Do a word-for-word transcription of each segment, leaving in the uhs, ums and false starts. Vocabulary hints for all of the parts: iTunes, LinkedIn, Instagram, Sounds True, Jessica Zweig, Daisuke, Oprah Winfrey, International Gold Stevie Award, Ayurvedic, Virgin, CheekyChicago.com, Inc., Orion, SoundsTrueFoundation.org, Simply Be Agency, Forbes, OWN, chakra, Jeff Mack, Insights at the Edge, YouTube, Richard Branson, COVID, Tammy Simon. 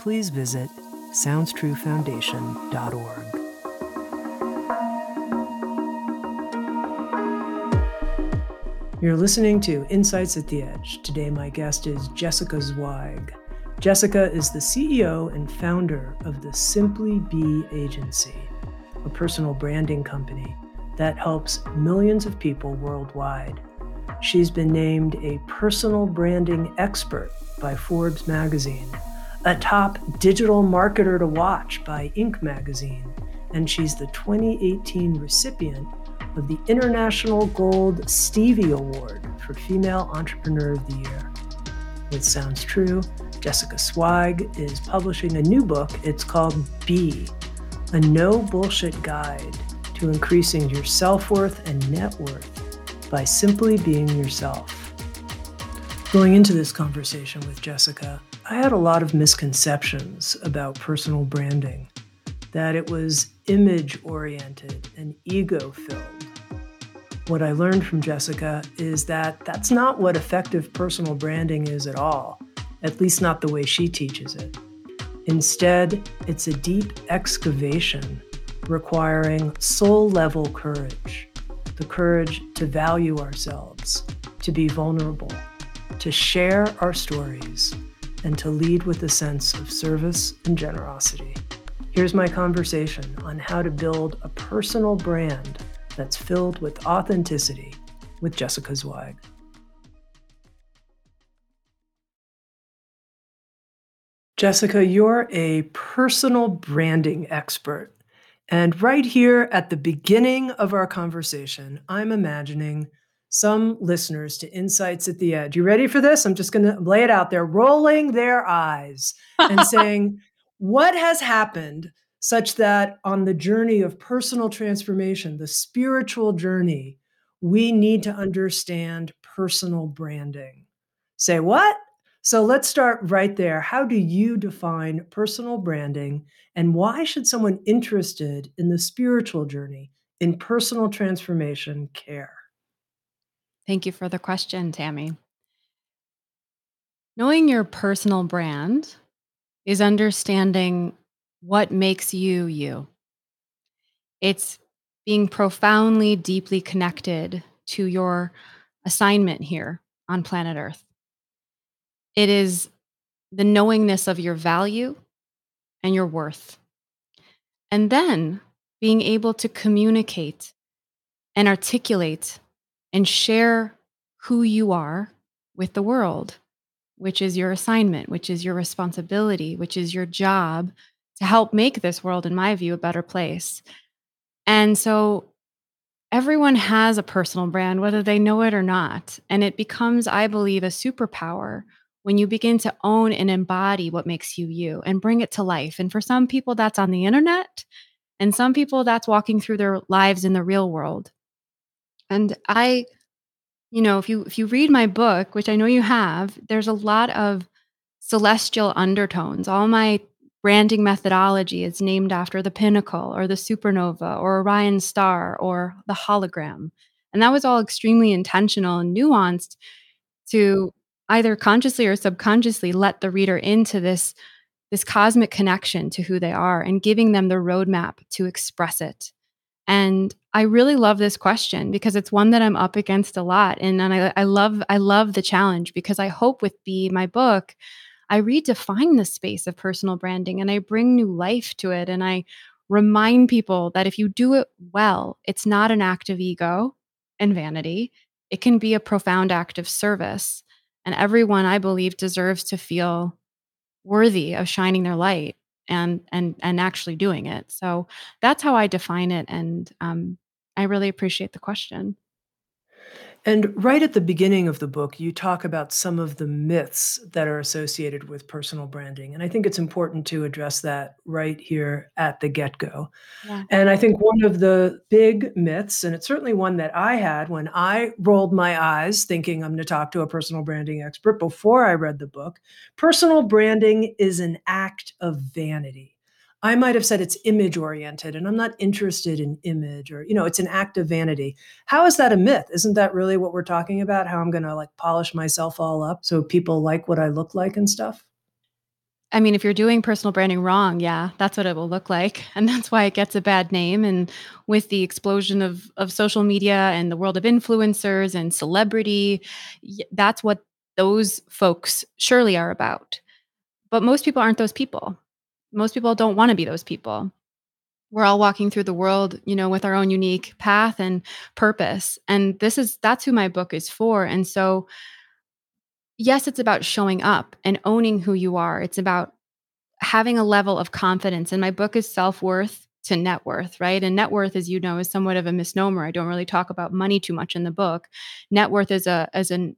please visit Sounds True Foundation dot org. You're listening to Insights at the Edge. Today, my guest is Jessica Zweig. Jessica is the C E O and founder of the Simply Be Agency, a personal branding company that helps millions of people worldwide. She's been named a personal branding expert by Forbes magazine, a top digital marketer to watch by Inc magazine, and she's the twenty eighteen recipient of the International Gold Stevie Award for Female Entrepreneur of the Year. With Sounds True, Jessica Zweig is publishing a new book. It's called Be, a no bullshit guide to increasing your self-worth and net worth by simply being yourself. Going into this conversation with Jessica, I had a lot of misconceptions about personal branding, that it was image-oriented and ego-filled. What I learned from Jessica is that that's not what effective personal branding is at all, at least not the way she teaches it. Instead, it's a deep excavation requiring soul-level courage, the courage to value ourselves, to be vulnerable, to share our stories, and to lead with a sense of service and generosity. Here's my conversation on how to build a personal brand that's filled with authenticity with Jessica Zweig. Jessica, you're a personal branding expert. And right here at the beginning of our conversation, I'm imagining some listeners to Insights at the Edge. You ready for this? I'm just going to lay it out there, rolling their eyes and saying, what has happened such that on the journey of personal transformation, the spiritual journey, we need to understand personal branding? Say what? So let's start right there. How do you define personal branding, and why should someone interested in the spiritual journey in personal transformation care? Thank you for the question, Tammy. Knowing your personal brand is understanding what makes you, you. It's being profoundly, deeply connected to your assignment here on planet Earth. It is the knowingness of your value and your worth. And then being able to communicate and articulate and share who you are with the world, which is your assignment, which is your responsibility, which is your job to help make this world, in my view, a better place. And so everyone has a personal brand, whether they know it or not. And it becomes, I believe, a superpower when you begin to own and embody what makes you you and bring it to life. And for some people, that's on the internet. And some people, that's walking through their lives in the real world. And I, you know, if you if you read my book, which I know you have, there's a lot of celestial undertones. All my branding methodology is named after the pinnacle or the supernova or Orion's star or the hologram. And that was all extremely intentional and nuanced to either consciously or subconsciously let the reader into this, this cosmic connection to who they are and giving them the roadmap to express it. And I really love this question because it's one that I'm up against a lot. And, and I, I love I love the challenge because I hope with Be, my book, I redefine the space of personal branding and I bring new life to it. And I remind people that if you do it well, it's not an act of ego and vanity. It can be a profound act of service. And everyone, I believe, deserves to feel worthy of shining their light and and and actually doing it. So that's how I define it. And um, I really appreciate the question. And right at the beginning of the book, you talk about some of the myths that are associated with personal branding. And I think it's important to address that right here at the get-go. Yeah. And I think one of the big myths, and it's certainly one that I had when I rolled my eyes thinking I'm going to talk to a personal branding expert before I read the book, personal branding is an act of vanity. I might have said it's image oriented and I'm not interested in image, or, you know, it's an act of vanity. How is that a myth? Isn't that really what we're talking about? How I'm going to like polish myself all up so people like what I look like and stuff? I mean, if you're doing personal branding wrong, yeah, that's what it will look like. And that's why it gets a bad name. And with the explosion of, of social media and the world of influencers and celebrity, that's what those folks surely are about. But most people aren't those people. Most people don't want to be those people. We're all walking through the world, you know, with our own unique path and purpose. And this is, that's who my book is for. And so, yes, it's about showing up and owning who you are. It's about having a level of confidence. And my book is self-worth to net worth, right? And net worth, as you know, is somewhat of a misnomer. I don't really talk about money too much in the book. Net worth is a, as an,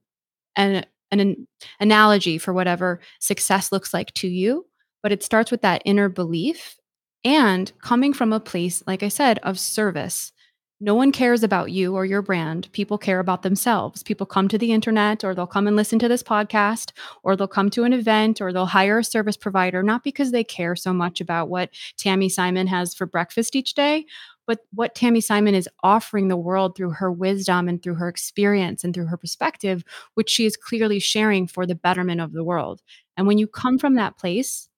an, an analogy for whatever success looks like to you. But it starts with that inner belief and coming from a place, like I said, of service. No one cares about you or your brand. People care about themselves. People come to the internet, or they'll come and listen to this podcast, or they'll come to an event, or they'll hire a service provider, not because they care so much about what Tammy Simon has for breakfast each day, but what Tammy Simon is offering the world through her wisdom and through her experience and through her perspective, which she is clearly sharing for the betterment of the world. And when you come from that place,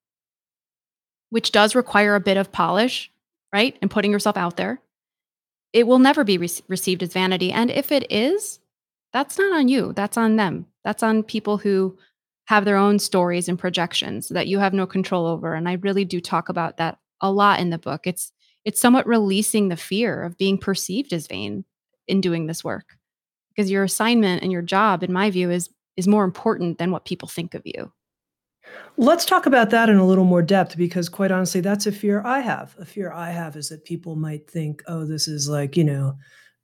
which does require a bit of polish, right? And putting yourself out there, it will never be re- received as vanity. And if it is, that's not on you. That's on them. That's on people who have their own stories and projections that you have no control over. And I really do talk about that a lot in the book. It's it's somewhat releasing the fear of being perceived as vain in doing this work, because your assignment and your job, in my view, is is more important than what people think of you. Let's talk about that in a little more depth, because quite honestly, that's a fear I have. A fear I have is that people might think, oh, this is like, you know,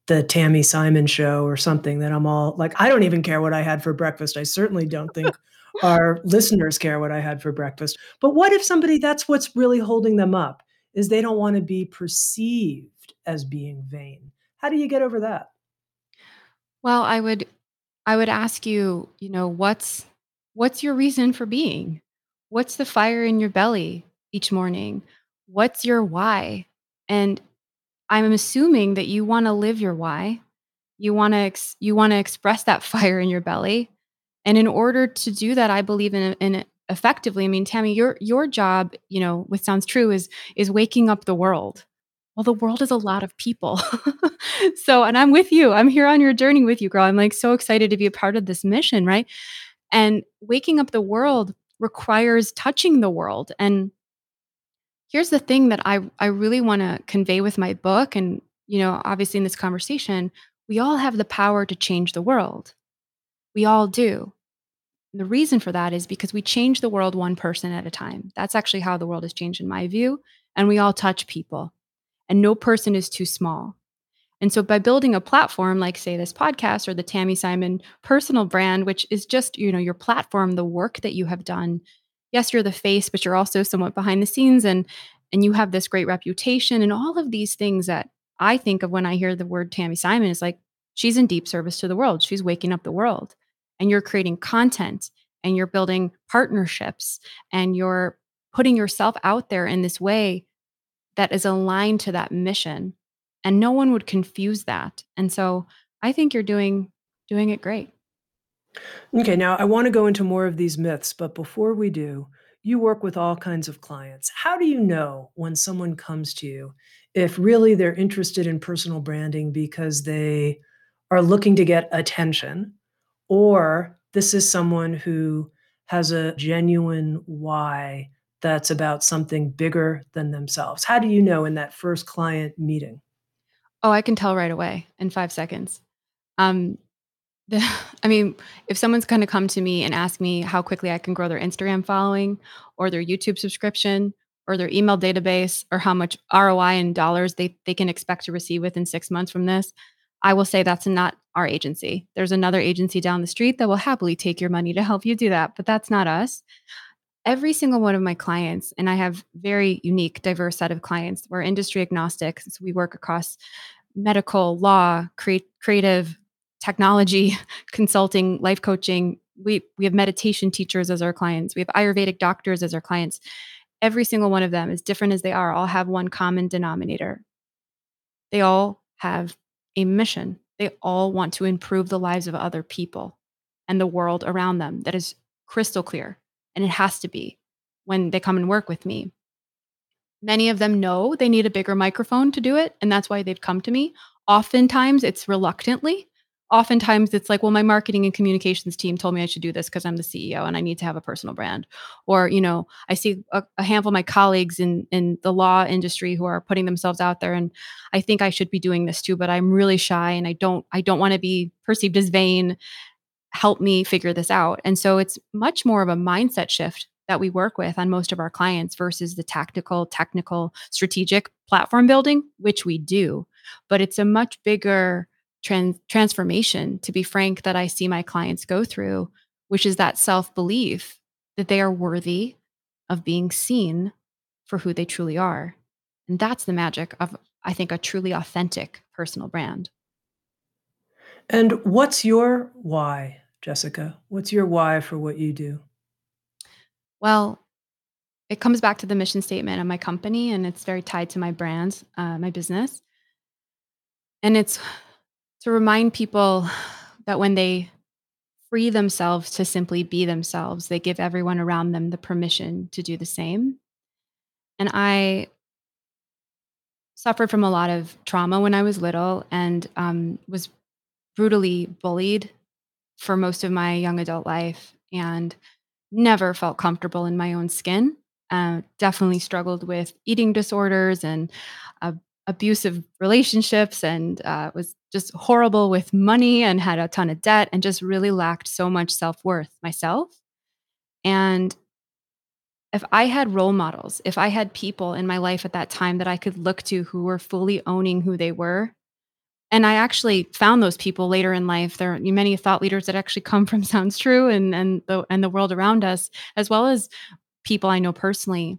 the Tammy Simon show or something, that I'm all like, I don't even care what I had for breakfast. I certainly don't think our listeners care what I had for breakfast. But what if somebody, that's what's really holding them up, is they don't want to be perceived as being vain. How do you get over that? Well, I would, I would ask you, you know, what's, What's your reason for being? What's the fire in your belly each morning? What's your why? And I'm assuming that you want to live your why. You want to ex- you want to express that fire in your belly. And in order to do that, I believe in, in effectively. I mean, Tammy, your your job, you know, with Sounds True is is waking up the world. Well, the world is a lot of people. So, and I'm with you. I'm here on your journey with you, girl. I'm like so excited to be a part of this mission, right? And waking up the world requires touching the world. And here's the thing that I, I really want to convey with my book. And, you know, obviously in this conversation, we all have the power to change the world. We all do. And the reason for that is because we change the world one person at a time. That's actually how the world is changed in my view. And we all touch people. And no person is too small. And so by building a platform like, say, this podcast or the Tammy Simon personal brand, which is just, you know, your platform, the work that you have done. Yes, you're the face, but you're also somewhat behind the scenes, and and you have this great reputation and all of these things that I think of when I hear the word Tammy Simon is like, she's in deep service to the world. She's waking up the world, and you're creating content and you're building partnerships and you're putting yourself out there in this way that is aligned to that mission. And no one would confuse that. And so I think you're doing doing it great. Okay, now I want to go into more of these myths, but before we do, you work with all kinds of clients. How do you know when someone comes to you if really they're interested in personal branding because they are looking to get attention, or this is someone who has a genuine why that's about something bigger than themselves? How do you know in that first client meeting? Oh, I can tell right away in five seconds. Um, the, I mean, if someone's going to come to me and ask me how quickly I can grow their Instagram following or their YouTube subscription or their email database or how much R O I in dollars they, they can expect to receive within six months from this, I will say that's not our agency. There's another agency down the street that will happily take your money to help you do that, but that's not us. Every single one of my clients, and I have very unique, diverse set of clients. We're industry agnostic. So we work across medical, law, cre- creative, technology, consulting, life coaching. We we have meditation teachers as our clients. We have Ayurvedic doctors as our clients. Every single one of them, as different as they are, all have one common denominator. They all have a mission. They all want to improve the lives of other people and the world around them. That is crystal clear. And it has to be when they come and work with me. Many of them know they need a bigger microphone to do it. And that's why they've come to me. Oftentimes it's reluctantly. Oftentimes it's like, well, my marketing and communications team told me I should do this because I'm the C E O and I need to have a personal brand. Or, you know, I see a, a handful of my colleagues in, in the law industry who are putting themselves out there. And I think I should be doing this too, but I'm really shy and I don't, I don't want to be perceived as vain. Help me figure this out. And so it's much more of a mindset shift that we work with on most of our clients versus the tactical, technical, strategic platform building, which we do. But it's a much bigger trans- transformation, to be frank, that I see my clients go through, which is that self-belief that they are worthy of being seen for who they truly are. And that's the magic of, I think, a truly authentic personal brand. And what's your why? Jessica, what's your why for what you do? Well, it comes back to the mission statement of my company, and it's very tied to my brand, uh, my business. And it's to remind people that when they free themselves to simply be themselves, they give everyone around them the permission to do the same. And I suffered from a lot of trauma when I was little and um, was brutally bullied for most of my young adult life and never felt comfortable in my own skin. Uh, definitely struggled with eating disorders and uh, abusive relationships and uh, was just horrible with money and had a ton of debt and just really lacked so much self-worth myself. And if I had role models, if I had people in my life at that time that I could look to who were fully owning who they were, and I actually found those people later in life. There are many thought leaders that actually come from Sounds True and and the, and the world around us, as well as people I know personally.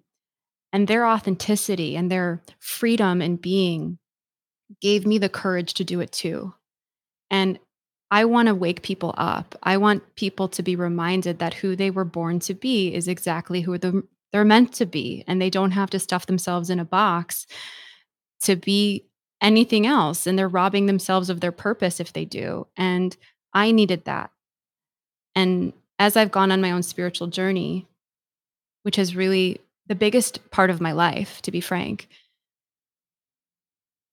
And their authenticity and their freedom in being gave me the courage to do it too. And I want to wake people up. I want people to be reminded that who they were born to be is exactly who they're meant to be. And they don't have to stuff themselves in a box to be anything else. And they're robbing themselves of their purpose if they do. And I needed that. And as I've gone on my own spiritual journey, which is really the biggest part of my life, to be frank,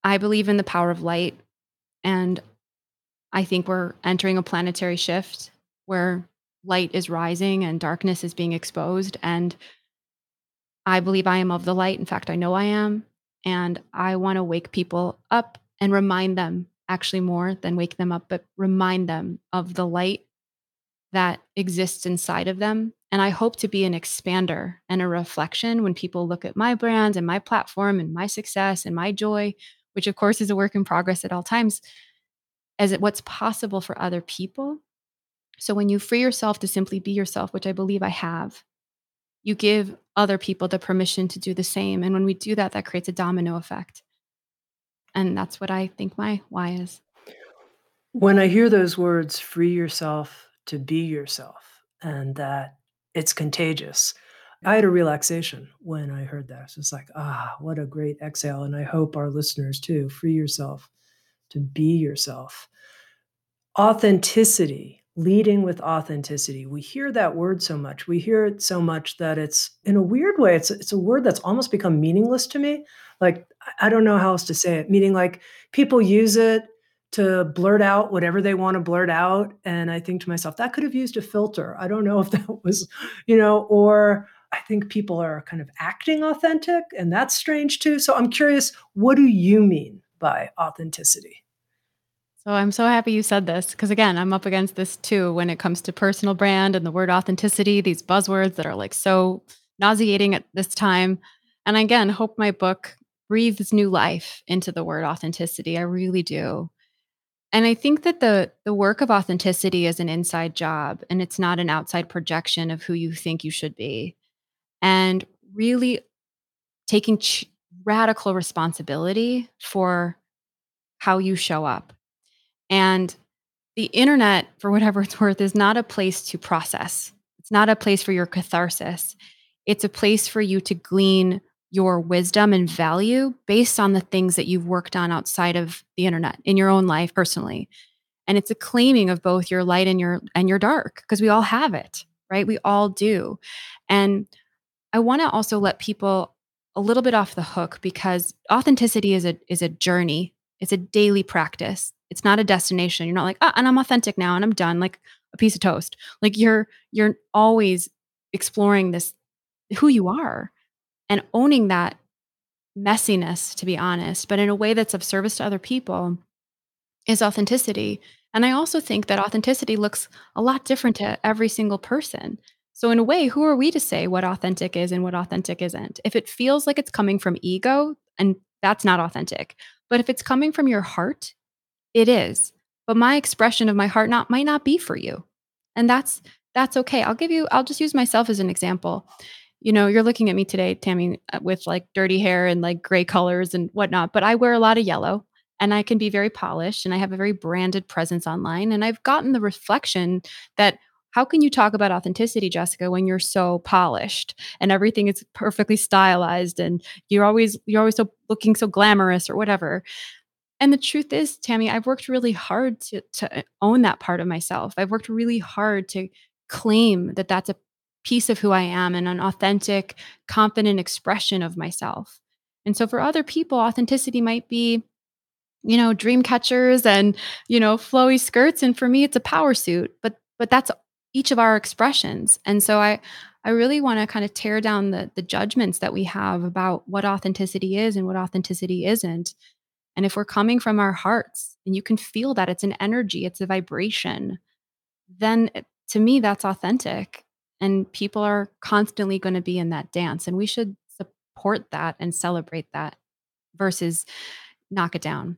I believe in the power of light. And I think we're entering a planetary shift where light is rising and darkness is being exposed. And I believe I am of the light. In fact, I know I am. And I want to wake people up and remind them, actually more than wake them up, but remind them of the light that exists inside of them. And I hope to be an expander and a reflection when people look at my brand and my platform and my success and my joy, which of course is a work in progress at all times, as what's possible for other people. So when you free yourself to simply be yourself, which I believe I have, you give other people the permission to do the same. And when we do that, that creates a domino effect. And that's what I think my why is. When I hear those words, free yourself to be yourself, and that it's contagious, I had a relaxation when I heard that. So it's like, ah, what a great exhale. And I hope our listeners too, free yourself to be yourself. Authenticity. Leading with authenticity. We hear that word so much. We hear it so much that it's, in a weird way, it's, it's a word that's almost become meaningless to me. Like, I don't know how else to say it. Meaning, like, people use it to blurt out whatever they want to blurt out. And I think to myself, that could have used a filter. I don't know if that was, you know, or I think people are kind of acting authentic, and that's strange too. So I'm curious, what do you mean by authenticity? So I'm so happy you said this, because again, I'm up against this too when it comes to personal brand and the word authenticity, these buzzwords that are like so nauseating at this time. And again, hope my book breathes new life into the word authenticity. I really do. And I think that the the work of authenticity is an inside job, and it's not an outside projection of who you think you should be. And really taking ch- radical responsibility for how you show up. And the internet, for whatever it's worth, is not a place to process. It's not a place for your catharsis. It's a place for you to glean your wisdom and value based on the things that you've worked on outside of the internet in your own life personally. And it's a claiming of both your light and your and your dark, because we all have it, right? We all do. And I want to also let people a little bit off the hook, because authenticity is a is a journey. It's a daily practice. It's not a destination. You're not like, oh, and I'm authentic now and I'm done, like a piece of toast. Like you're you're always exploring this, who you are, and owning that messiness, to be honest, but in a way that's of service to other people is authenticity. And I also think that authenticity looks a lot different to every single person. So in a way, who are we to say what authentic is and what authentic isn't? If it feels like it's coming from ego, and that's not authentic. But if it's coming from your heart, it is. But my expression of my heart not might not be for you. And that's that's okay. I'll give you I'll just use myself as an example. You know, you're looking at me today, Tammy, with like dirty hair and like gray colors and whatnot, but I wear a lot of yellow, and I can be very polished, and I have a very branded presence online. And I've gotten the reflection that, how can you talk about authenticity, Jessica, when you're so polished and everything is perfectly stylized and you're always, you're always so looking so glamorous or whatever. And the truth is, Tammy, I've worked really hard to, to own that part of myself. I've worked really hard to claim that that's a piece of who I am and an authentic, confident expression of myself. And so for other people, authenticity might be, you know, dream catchers and, you know, flowy skirts. And for me, it's a power suit, but, but that's each of our expressions. And so I, I really want to kind of tear down the, the judgments that we have about what authenticity is and what authenticity isn't. And if we're coming from our hearts and you can feel that it's an energy, it's a vibration, then to me, that's authentic. And people are constantly going to be in that dance. And we should support that and celebrate that versus knock it down.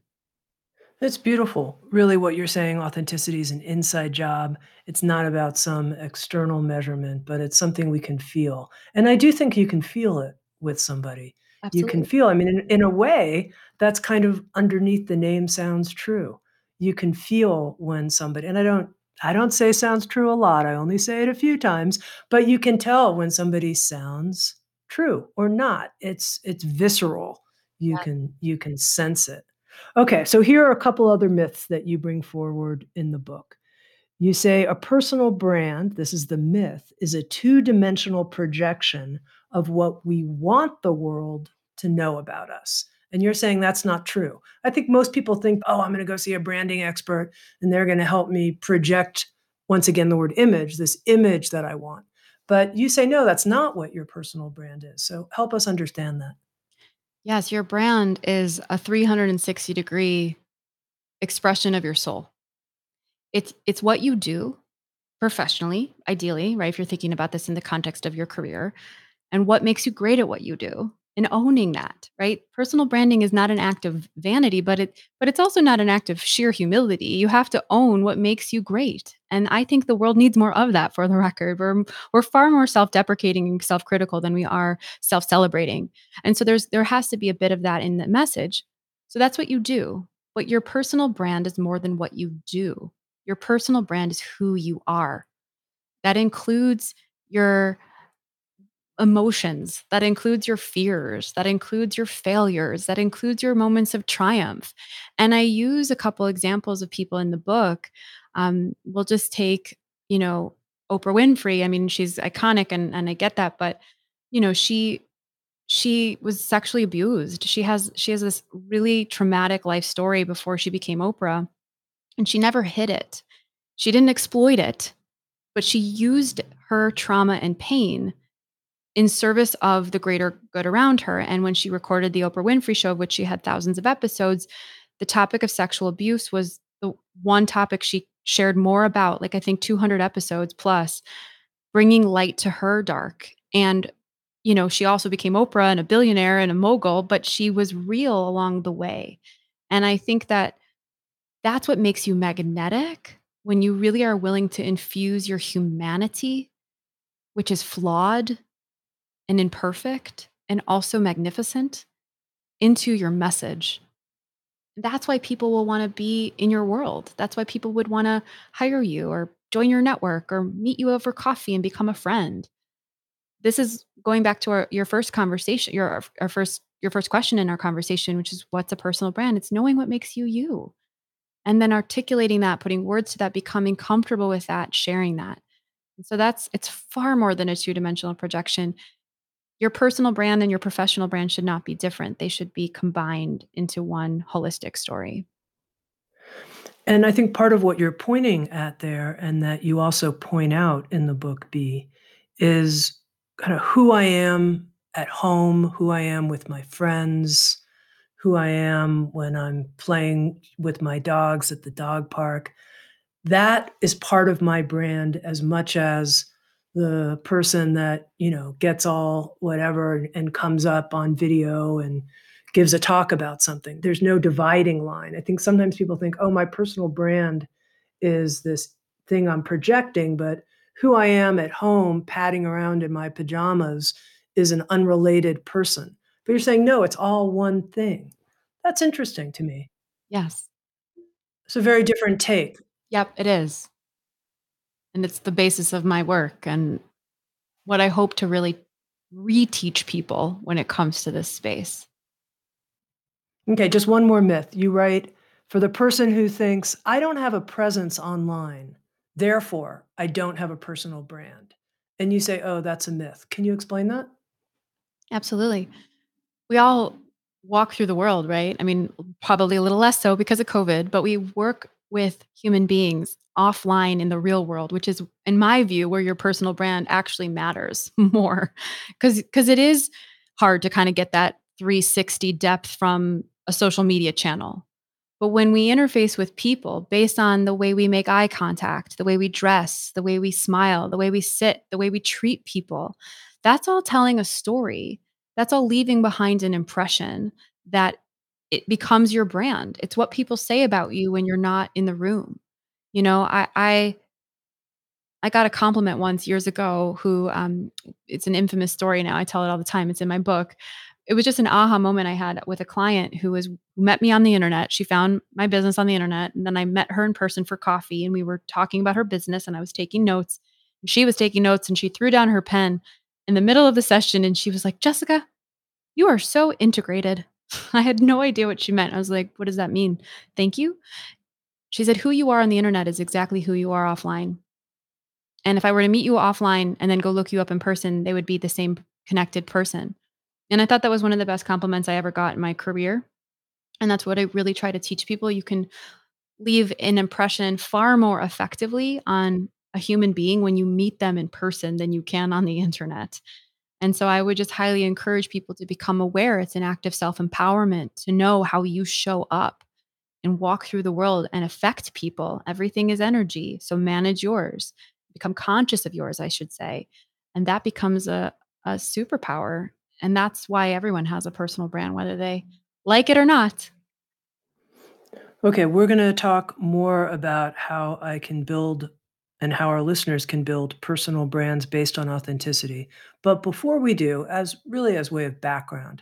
That's beautiful. Really, what you're saying, authenticity is an inside job. It's not about some external measurement, but it's something we can feel. And I do think you can feel it with somebody. Absolutely. You can feel, I mean, in, in a way, that's kind of underneath the name Sounds True. You can feel when somebody, and I don't, I don't say Sounds True a lot. I only say it a few times, but you can tell when somebody sounds true or not. It's it's visceral. You yeah. can you can sense it. Okay, so here are a couple other myths that you bring forward in the book. You say a personal brand, this is the myth, is a two-dimensional projection of what we want the world to know about us. And you're saying that's not true. I think most people think, oh, I'm going to go see a branding expert and they're going to help me project, once again, the word image, this image that I want. But you say, no, that's not what your personal brand is. So help us understand that. Yes, your brand is a three hundred sixty degree expression of your soul. It's, it's what you do professionally, ideally, right? If you're thinking about this in the context of your career and what makes you great at what you do. And owning that, right? Personal branding is not an act of vanity, but it, but it's also not an act of sheer humility. You have to own what makes you great. And I think the world needs more of that, for the record. We're, we're far more self-deprecating and self-critical than we are self-celebrating. And so there's there has to be a bit of that in the message. So that's what you do. But your personal brand is more than what you do. Your personal brand is who you are. That includes your emotions, that includes your fears, that includes your failures, that includes your moments of triumph. And I use a couple examples of people in the book. Um, we'll just take, you know, Oprah Winfrey. I mean, she's iconic and, and I get that, but you know, she, she was sexually abused. She has, she has this really traumatic life story before she became Oprah. And she never hid it. She didn't exploit it, but she used her trauma and pain in service of the greater good around her. And when she recorded The Oprah Winfrey Show, of which she had thousands of episodes, the topic of sexual abuse was the one topic she shared more about, like I think two hundred episodes plus, bringing light to her dark. And, you know, she also became Oprah and a billionaire and a mogul, but she was real along the way. And I think that that's what makes you magnetic, when you really are willing to infuse your humanity, which is flawed and imperfect and also magnificent, into your message. That's why people will want to be in your world. That's why people would want to hire you or join your network or meet you over coffee and become a friend. This is going back to our, your first conversation, your our first your first question in our conversation, which is, what's a personal brand? It's knowing what makes you you. And then articulating that, putting words to that, becoming comfortable with that, sharing that. And so that's, it's far more than a two-dimensional projection. Your personal brand and your professional brand should not be different. They should be combined into one holistic story. And I think part of what you're pointing at there, and that you also point out in the book, B, is kind of who I am at home, who I am with my friends, who I am when I'm playing with my dogs at the dog park. That is part of my brand as much as the person that, you know, gets all whatever and comes up on video and gives a talk about something. There's no dividing line. I think sometimes people think, oh, my personal brand is this thing I'm projecting, but who I am at home padding around in my pajamas is an unrelated person. But you're saying, no, it's all one thing. That's interesting to me. Yes. It's a very different take. Yep, it is. And it's the basis of my work and what I hope to really reteach people when it comes to this space. Okay, just one more myth. You write, for the person who thinks, I don't have a presence online, therefore I don't have a personal brand. And you say, oh, that's a myth. Can you explain that? Absolutely. We all walk through the world, right? I mean, probably a little less so because of COVID, but we work with human beings offline in the real world, which is, in my view, where your personal brand actually matters more. Because because it is hard to kind of get that three sixty depth from a social media channel. But when we interface with people based on the way we make eye contact, the way we dress, the way we smile, the way we sit, the way we treat people, that's all telling a story. That's all leaving behind an impression that it becomes your brand. It's what people say about you when you're not in the room. You know, I I, I got a compliment once years ago who, um, it's an infamous story now. I tell it all the time. It's in my book. It was just an aha moment I had with a client who was who met me on the internet. She found my business on the internet. And then I met her in person for coffee and we were talking about her business and I was taking notes. And she was taking notes and she threw down her pen in the middle of the session and she was like, Jessica, you are so integrated. I had no idea what she meant. I was like, what does that mean? Thank you. She said, who you are on the internet is exactly who you are offline. And if I were to meet you offline and then go look you up in person, they would be the same connected person. And I thought that was one of the best compliments I ever got in my career. And that's what I really try to teach people. You can leave an impression far more effectively on a human being when you meet them in person than you can on the internet. And so I would just highly encourage people to become aware. It's an act of self-empowerment to know how you show up and walk through the world and affect people. Everything is energy. So manage yours, become conscious of yours, I should say. And that becomes a, a superpower. And that's why everyone has a personal brand, whether they like it or not. Okay. We're going to talk more about how I can build and how our listeners can build personal brands based on authenticity. But before we do, as really as way of background,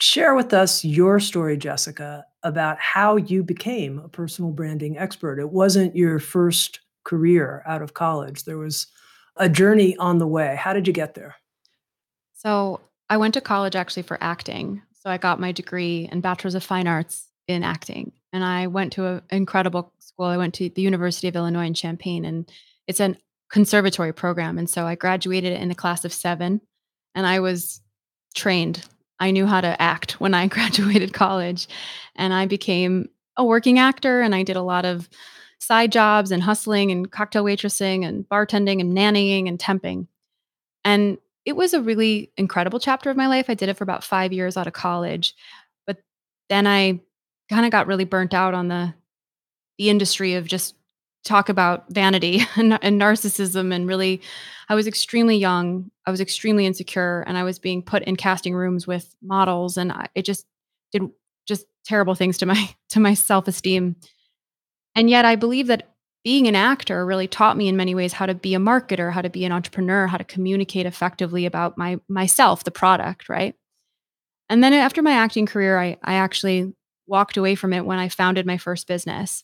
share with us your story, Jessica, about how you became a personal branding expert. It wasn't your first career out of college. There was a journey on the way. How did you get there? So I went to college actually for acting. So I got my degree in Bachelor's of Fine Arts in acting. And I went to an incredible school. I went to the University of Illinois in Champaign, and it's a conservatory program. And so I graduated in a class of seven, and I was trained. I knew how to act when I graduated college, and I became a working actor, and I did a lot of side jobs and hustling and cocktail waitressing and bartending and nannying and temping. And it was a really incredible chapter of my life. I did it for about five years out of college, but then I kind of got really burnt out on the the industry of just talk about vanity and, and narcissism. And really, I was extremely young. I was extremely insecure, and I was being put in casting rooms with models, and I, it just did just terrible things to my to my self-esteem. And yet I believe that being an actor really taught me in many ways how to be a marketer, how to be an entrepreneur, how to communicate effectively about my myself, the product, right? And then after my acting career, I, I actually walked away from it when I founded my first business,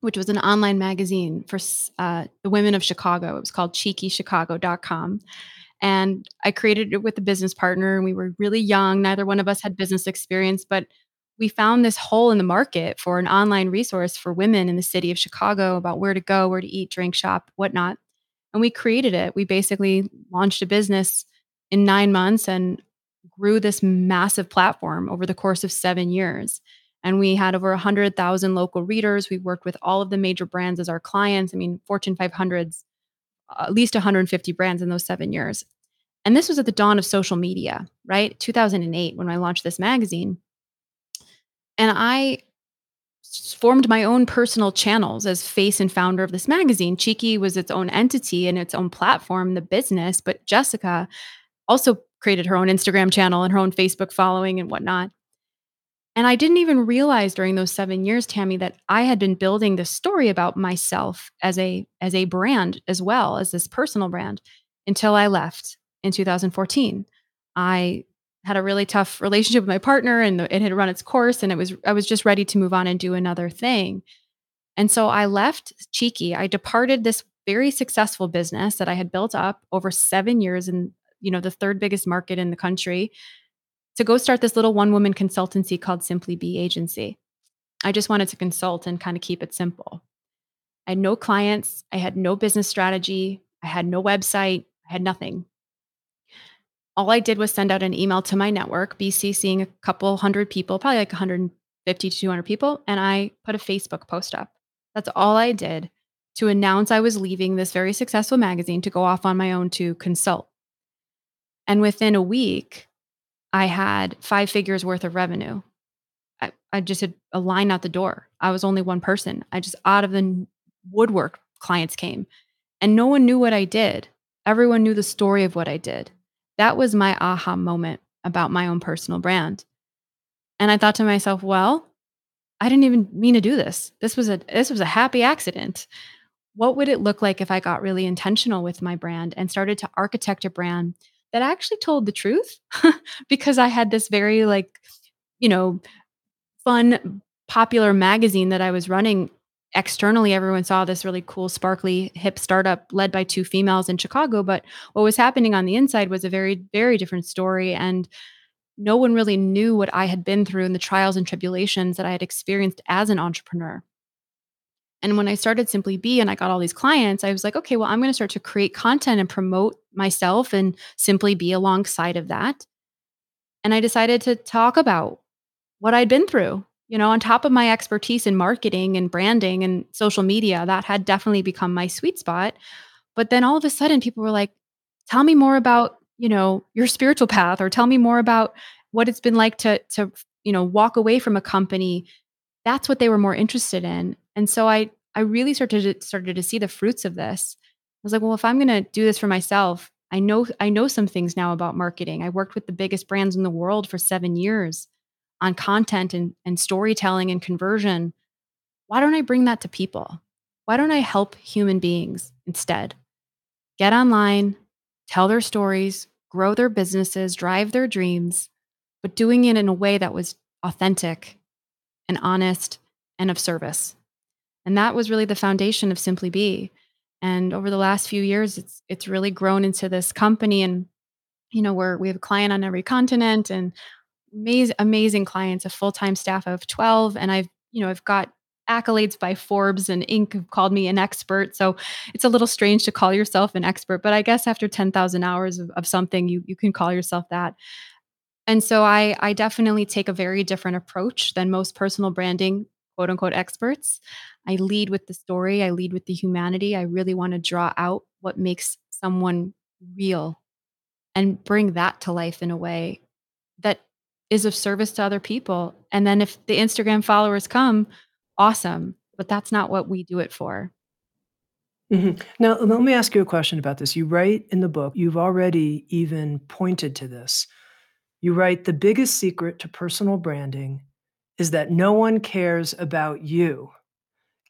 which was an online magazine for uh, the women of Chicago. It was called Cheeky Chicago dot com. And I created it with a business partner, and we were really young. Neither one of us had business experience, but we found this hole in the market for an online resource for women in the city of Chicago about where to go, where to eat, drink, shop, whatnot. And we created it. We basically launched a business in nine months and grew this massive platform over the course of seven years. And we had over one hundred thousand local readers. We worked with all of the major brands as our clients. I mean, Fortune five hundreds, at least one hundred fifty brands in those seven years. And this was at the dawn of social media, right? two thousand eight, when I launched this magazine. And I formed my own personal channels as face and founder of this magazine. Cheeky was its own entity and its own platform, the business, but Jessica also created her own Instagram channel and her own Facebook following and whatnot. And I didn't even realize during those seven years, Tammy, that I had been building this story about myself as a as a brand as well as this personal brand until I left in two thousand fourteen. I had a really tough relationship with my partner, and it had run its course, and it was I was just ready to move on and do another thing. And so I left Cheeky. I departed this very successful business that I had built up over seven years in, you know, the third biggest market in the country, to go start this little one-woman consultancy called Simply Be Agency. I just wanted to consult and kind of keep it simple. I had no clients. I had no business strategy. I had no website. I had nothing. All I did was send out an email to my network, B C C ing a couple hundred people, probably like one hundred fifty to two hundred people, and I put a Facebook post up. That's all I did to announce I was leaving this very successful magazine to go off on my own to consult. And within a week, I had five figures worth of revenue. I, I just had a line out the door. I was only one person. I just, out of the woodwork, clients came, and no one knew what I did. Everyone knew the story of what I did. That was my aha moment about my own personal brand. And I thought to myself, well, I didn't even mean to do this. This was a this was a happy accident. What would it look like if I got really intentional with my brand and started to architect a brand that actually told the truth? Because I had this very, like, you know, fun, popular magazine that I was running externally. Everyone saw this really cool, sparkly, hip startup led by two females in Chicago. But what was happening on the inside was a very, very different story. And no one really knew what I had been through and the trials and tribulations that I had experienced as an entrepreneur. And when I started Simply Be and I got all these clients, I was like, okay, well, I'm going to start to create content and promote myself and Simply Be alongside of that. And I decided to talk about what I'd been through. You know, on top of my expertise in marketing and branding and social media, that had definitely become my sweet spot. But then all of a sudden people were like, tell me more about, you know, your spiritual path, or tell me more about what it's been like to, to, you know, walk away from a company. That's what they were more interested in. And so I, I really started to, started to see the fruits of this. I was like, well, if I'm going to do this for myself, I know, I know some things now about marketing. I worked with the biggest brands in the world for seven years. On content and, and storytelling and conversion. Why don't I bring that to people? Why don't I help human beings instead? Get online, tell their stories, grow their businesses, drive their dreams, but doing it in a way that was authentic and honest and of service. And that was really the foundation of Simply Be. And over the last few years, it's it's really grown into this company. And, you know, we're, we have a client on every continent, and Amazing, amazing clients, a full-time staff of twelve. And I've, you know, I've got accolades by Forbes and Incorporated who've called me an expert. So it's a little strange to call yourself an expert, but I guess after ten thousand hours of, of something, you you can call yourself that. And so I, I definitely take a very different approach than most personal branding quote unquote experts. I lead with the story. I lead with the humanity. I really want to draw out what makes someone real and bring that to life in a way that is of service to other people. And then if the Instagram followers come, awesome. But that's not what we do it for. Mm-hmm. Now, let me ask you a question about this. You write in the book, you've already even pointed to this. You write, the biggest secret to personal branding is that no one cares about you.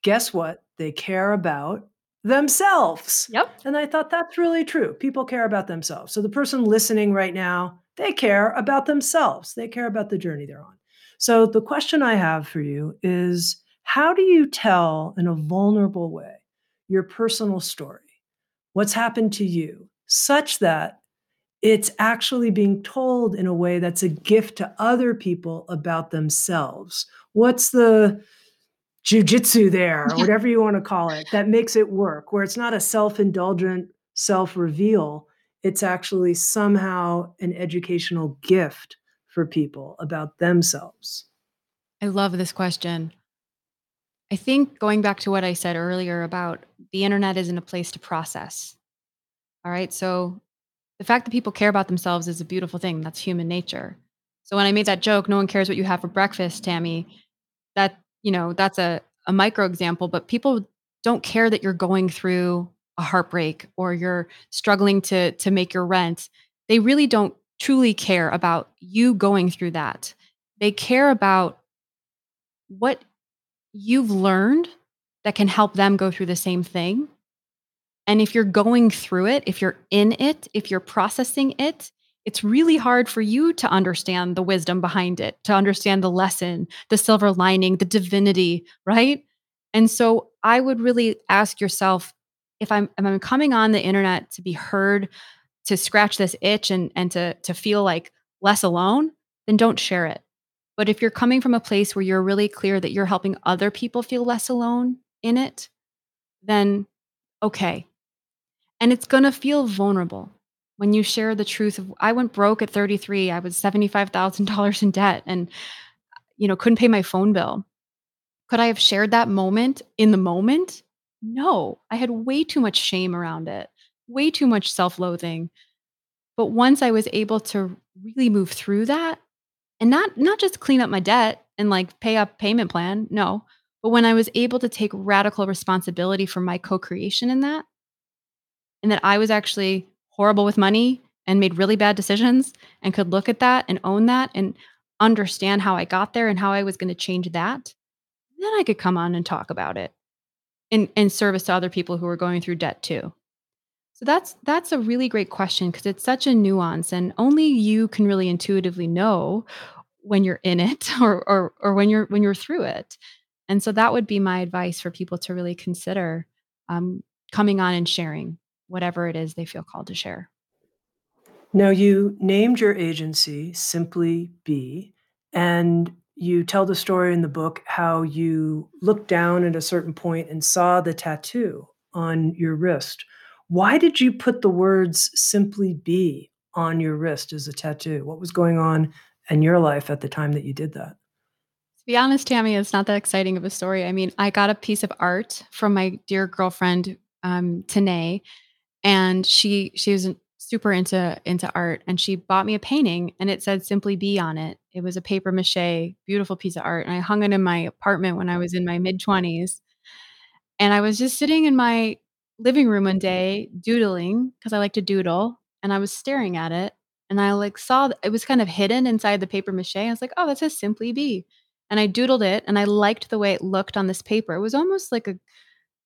Guess what? They care about themselves. Yep. And I thought that's really true. People care about themselves. So the person listening right now, they care about themselves. They care about the journey they're on. So the question I have for you is, how do you tell in a vulnerable way your personal story, what's happened to you, such that it's actually being told in a way that's a gift to other people about themselves? What's the jujitsu there, or whatever you want to call it, that makes it work, where it's not a self-indulgent self-reveal, it's actually somehow an educational gift for people about themselves? I love this question. I think going back to what I said earlier about the internet isn't a place to process. All right. So the fact that people care about themselves is a beautiful thing. That's human nature. So when I made that joke, no one cares what you have for breakfast, Tammy, that, you know, that's a, a micro example, but people don't care that you're going through a heartbreak or you're struggling to, to make your rent. They really don't truly care about you going through that. They care about what you've learned that can help them go through the same thing. And if you're going through it, if you're in it, if you're processing it, it's really hard for you to understand the wisdom behind it, to understand the lesson, the silver lining, the divinity, right? And so I would really ask yourself, if I'm, if I'm coming on the internet to be heard, to scratch this itch and, and to, to feel like less alone, then don't share it. But if you're coming from a place where you're really clear that you're helping other people feel less alone in it, then okay. And it's going to feel vulnerable when you share the truth of, I went broke at thirty-three. I was seventy-five thousand dollars in debt and, you know, couldn't pay my phone bill. Could I have shared that moment in the moment? No, I had way too much shame around it, way too much self-loathing. But once I was able to really move through that, and not not just clean up my debt and like pay up payment plan, no. But when I was able to take radical responsibility for my co-creation in that, and that I was actually horrible with money and made really bad decisions and could look at that and own that and understand how I got there and how I was going to change that, then I could come on and talk about it in, in service to other people who are going through debt too. So that's that's a really great question, because it's such a nuance, and only you can really intuitively know when you're in it or or or when you're when you're through it. And so that would be my advice for people to really consider um, coming on and sharing whatever it is they feel called to share. Now, you named your agency Simply Be, and you tell the story in the book how you looked down at a certain point and saw the tattoo on your wrist. Why did you put the words Simply Be on your wrist as a tattoo? What was going on in your life at the time that you did that? To be honest, Tammy, it's not that exciting of a story. I mean, I got a piece of art from my dear girlfriend, um, Tanae, and she she was super into, into art, and she bought me a painting, and it said Simply Be on it. It was a paper mache, beautiful piece of art, and I hung it in my apartment when I was in my mid-twenties, and I was just sitting in my living room one day doodling, because I like to doodle, and I was staring at it, and I like saw it was kind of hidden inside the paper mache. I was like, oh, that says Simply Be. And I doodled it, and I liked the way it looked on this paper. It was almost like a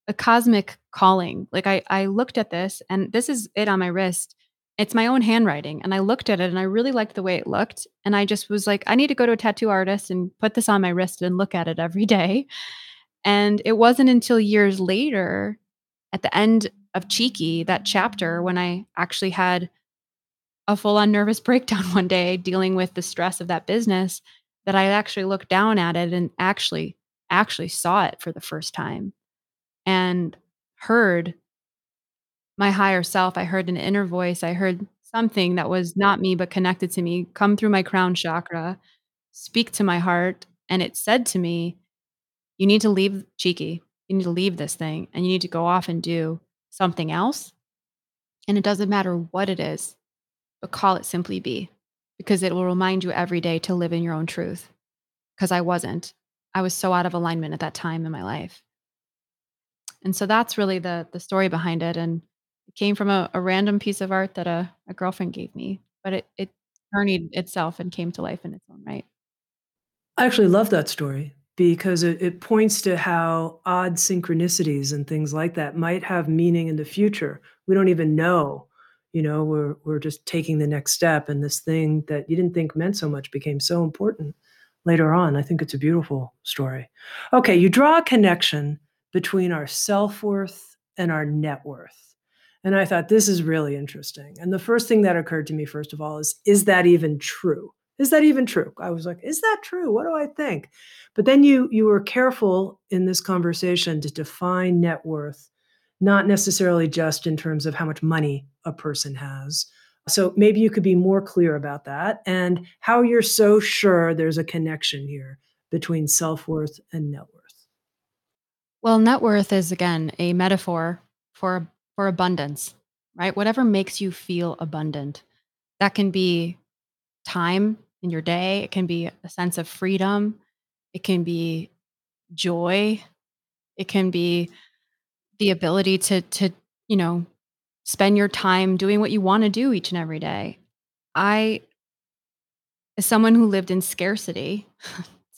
a cosmic calling. Like I I looked at this, and this is it on my wrist. It's my own handwriting. And I looked at it, and I really liked the way it looked. And I just was like, I need to go to a tattoo artist and put this on my wrist and look at it every day. And it wasn't until years later, at the end of Cheeky, that chapter, when I actually had a full-on nervous breakdown one day dealing with the stress of that business, that I actually looked down at it and actually, actually saw it for the first time and heard my higher self. I heard an inner voice. I heard something that was not me but connected to me come through my crown chakra, speak to my heart, and it said to me, you need to leave Cheeky. You need to leave this thing and you need to go off and do something else. And it doesn't matter what it is, but call it Simply Be, because it will remind you every day to live in your own truth. Because I wasn't. I was so out of alignment at that time in my life. And so that's really the the story behind it. And it came from a, a random piece of art that a, a girlfriend gave me, but it, it journeyed itself and came to life in its own right. I actually love that story, because it, it points to how odd synchronicities and things like that might have meaning in the future. We don't even know, you know, we're we're just taking the next step, and this thing that you didn't think meant so much became so important later on. I think it's a beautiful story. Okay, you draw a connection between our self-worth and our net worth. And I thought, this is really interesting. And the first thing that occurred to me, first of all, is, is that even true? Is that even true? I was like, is that true? What do I think? But then you you were careful in this conversation to define net worth, not necessarily just in terms of how much money a person has. So maybe you could be more clear about that and how you're so sure there's a connection here between self-worth and net worth. Well, net worth is, again, a metaphor for, for abundance, right? Whatever makes you feel abundant. That can be time in your day. It can be a sense of freedom. It can be joy. It can be the ability to, to, you know, spend your time doing what you want to do each and every day. I, as someone who lived in scarcity,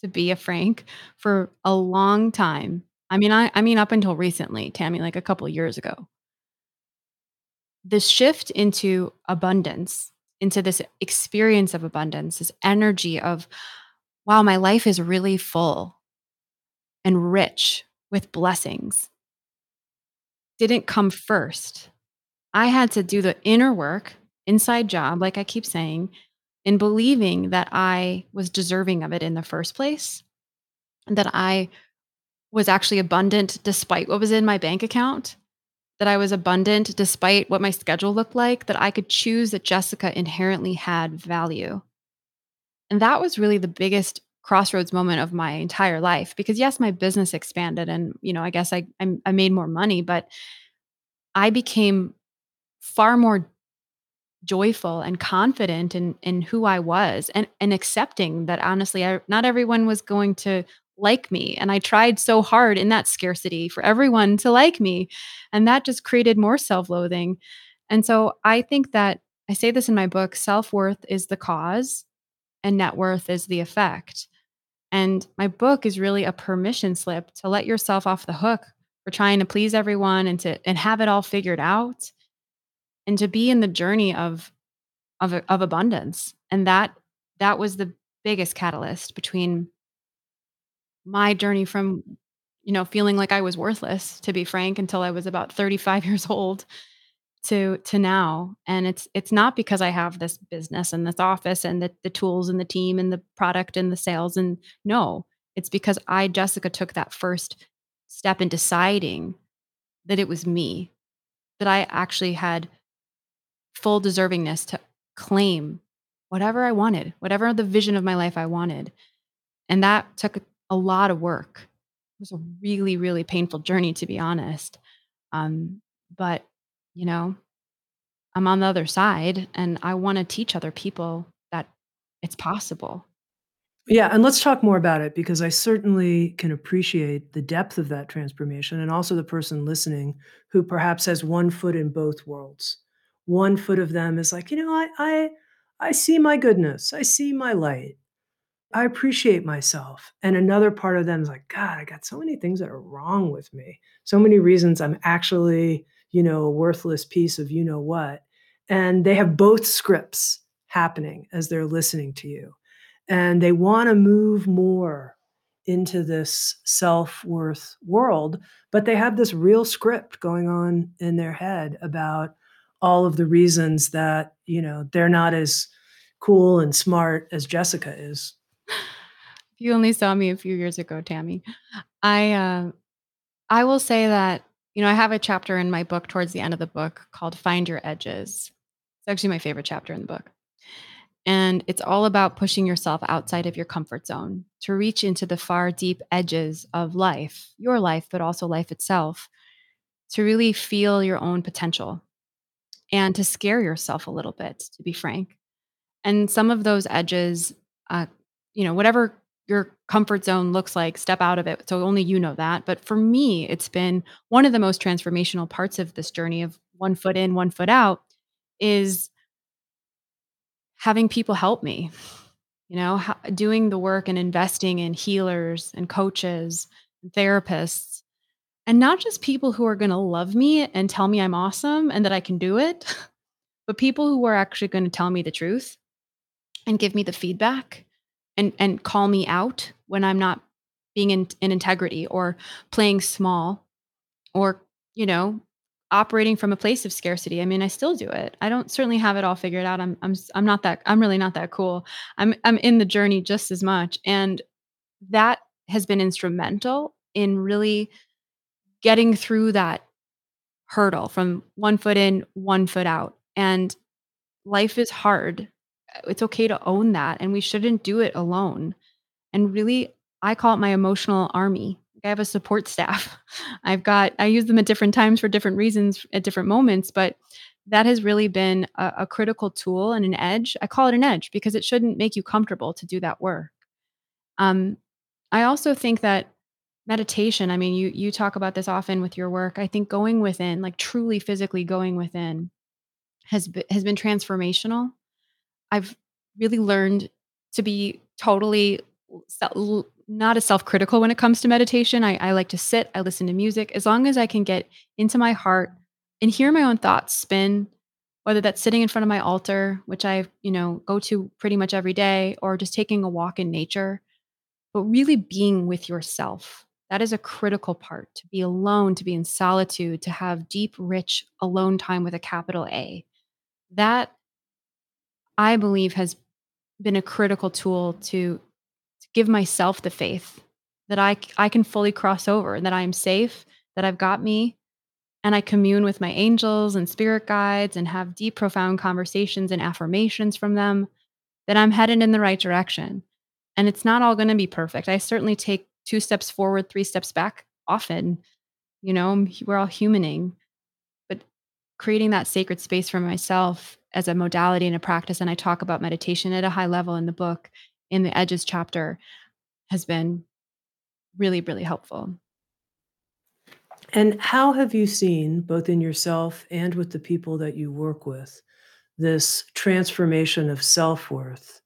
to be a frank, for a long time, I mean, I, I mean, up until recently, Tammy, like a couple of years ago, this shift into abundance, into this experience of abundance, this energy of, wow, my life is really full and rich with blessings, didn't come first. I had to do the inner work, inside job, like I keep saying, in believing that I was deserving of it in the first place, and that I was actually abundant despite what was in my bank account, that I was abundant despite what my schedule looked like, that I could choose, that Jessica inherently had value. And that was really the biggest crossroads moment of my entire life, because yes, my business expanded and, you know, I guess I, I, I made more money, but I became far more joyful and confident in, in who I was, and, and accepting that, honestly, I, not everyone was going to like me. And I tried so hard in that scarcity for everyone to like me. And that just created more self-loathing. And so I think that, I say this in my book, self-worth is the cause and net worth is the effect. And my book is really a permission slip to let yourself off the hook for trying to please everyone and to and have it all figured out, and to be in the journey of of, of abundance. And that that was the biggest catalyst between my journey from, you know, feeling like I was worthless, to be frank, until I was about thirty-five years old to, to now. And it's, it's not because I have this business and this office and the, the tools and the team and the product and the sales. And no, it's because I, Jessica, took that first step in deciding that it was me, that I actually had full deservingness to claim whatever I wanted, whatever the vision of my life I wanted. And that took a lot of work. It was a really, really painful journey, to be honest. Um, but, you know, I'm on the other side, and I want to teach other people that it's possible. Yeah. And let's talk more about it, because I certainly can appreciate the depth of that transformation, and also the person listening who perhaps has one foot in both worlds. One foot of them is like, you know, I, I, I see my goodness. I see my light. I appreciate myself. And another part of them is like, God, I got so many things that are wrong with me. So many reasons I'm actually, you know, a worthless piece of you know what. And they have both scripts happening as they're listening to you. And they want to move more into this self-worth world, but they have this real script going on in their head about all of the reasons that, you know, they're not as cool and smart as Jessica is. If you only saw me a few years ago, Tammy, I, uh, I will say that, you know, I have a chapter in my book towards the end of the book called Find Your Edges. It's actually my favorite chapter in the book. And it's all about pushing yourself outside of your comfort zone to reach into the far deep edges of life, your life, but also life itself, to really feel your own potential and to scare yourself a little bit, to be frank. And some of those edges, uh, you know, whatever your comfort zone looks like, step out of it. So only you know that. But for me, it's been one of the most transformational parts of this journey of one foot in, one foot out is having people help me, you know, doing the work and investing in healers and coaches and therapists, and not just people who are going to love me and tell me I'm awesome and that I can do it, but people who are actually going to tell me the truth and give me the feedback and, and call me out when I'm not being in, in integrity or playing small or, you know, operating from a place of scarcity. I mean, I still do it. I don't certainly have it all figured out. I'm, I'm, I'm not that, I'm really not that cool. I'm, I'm in the journey just as much. And that has been instrumental in really getting through that hurdle from one foot in, one foot out. And life is hard. It's okay to own that. And we shouldn't do it alone. And really, I call it my emotional army. I have a support staff. I've got, I use them at different times for different reasons at different moments, but that has really been a, a critical tool and an edge. I call it an edge because it shouldn't make you comfortable to do that work. Um, I also think that meditation, I mean, you, you talk about this often with your work. I think going within, like truly physically going within has, be, has been transformational. I've really learned to be totally self- not as self-critical when it comes to meditation. I, I like to sit, I listen to music, as long as I can get into my heart and hear my own thoughts spin, whether that's sitting in front of my altar, which I, you know, go to pretty much every day, or just taking a walk in nature, but really being with yourself. That is a critical part, to be alone, to be in solitude, to have deep, rich alone time with a capital A. That I believe has been a critical tool to give myself the faith that I, I can fully cross over and that I am safe, that I've got me. And I commune with my angels and spirit guides and have deep, profound conversations and affirmations from them that I'm headed in the right direction. And it's not all going to be perfect. I certainly take two steps forward, three steps back often. You know, we're all humaning, but creating that sacred space for myself as a modality and a practice. And I talk about meditation at a high level in the book, in the Edges chapter, has been really, really helpful. And how have you seen, both in yourself and with the people that you work with, this transformation of self-worth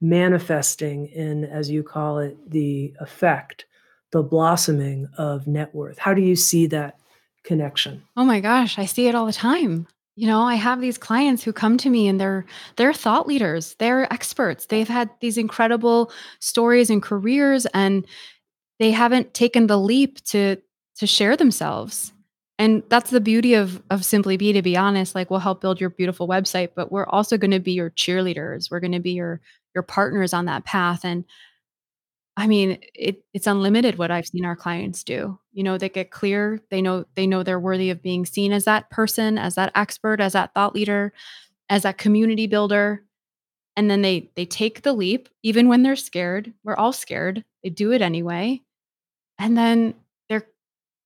manifesting in, as you call it, the effect, the blossoming of net worth? How do you see that connection? Oh my gosh, I see it all the time. You know, I have these clients who come to me and they're they're thought leaders, they're experts. They've had these incredible stories and careers, and they haven't taken the leap to to share themselves. And that's the beauty of of Simply Be, to be honest. Like, we'll help build your beautiful website, but we're also going to be your cheerleaders. We're going to be your your partners on that path. And I mean, it, it's unlimited what I've seen our clients do. You know, they get clear. They know they know they're worthy of being seen as that person, as that expert, as that thought leader, as that community builder. And then they they take the leap, even when they're scared. We're all scared. They do it anyway. And then their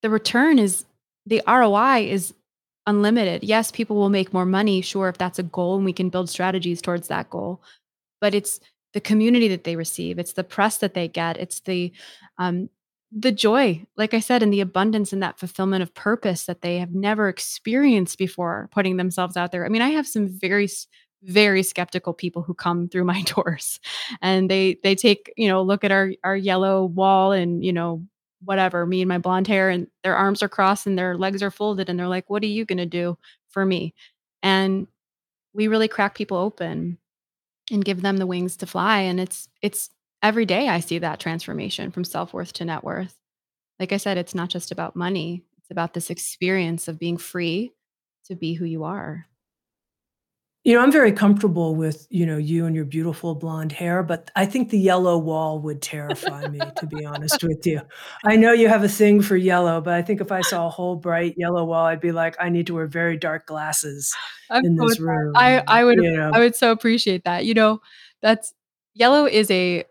the return is, the R O I is unlimited. Yes, people will make more money, sure, if that's a goal and we can build strategies towards that goal. But it's the community that they receive, it's the press that they get, it's the um, the joy, like I said, and the abundance and that fulfillment of purpose that they have never experienced before putting themselves out there. I mean, I have some very, very skeptical people who come through my doors, and they they take, you know, look at our our yellow wall and, you know, whatever, me and my blonde hair, and their arms are crossed and their legs are folded, and they're like, "What are you going to do for me?" And we really crack people open and give them the wings to fly. And it's, it's every day I see that transformation from self-worth to net worth. Like I said, it's not just about money. It's about this experience of being free to be who you are. You know, I'm very comfortable with, you know, you and your beautiful blonde hair, but I think the yellow wall would terrify me, to be honest with you. I know you have a thing for yellow, but I think if I saw a whole bright yellow wall, I'd be like, I need to wear very dark glasses I'm in this room. I, I would, you know? I would so appreciate that. You know, that's yellow is a,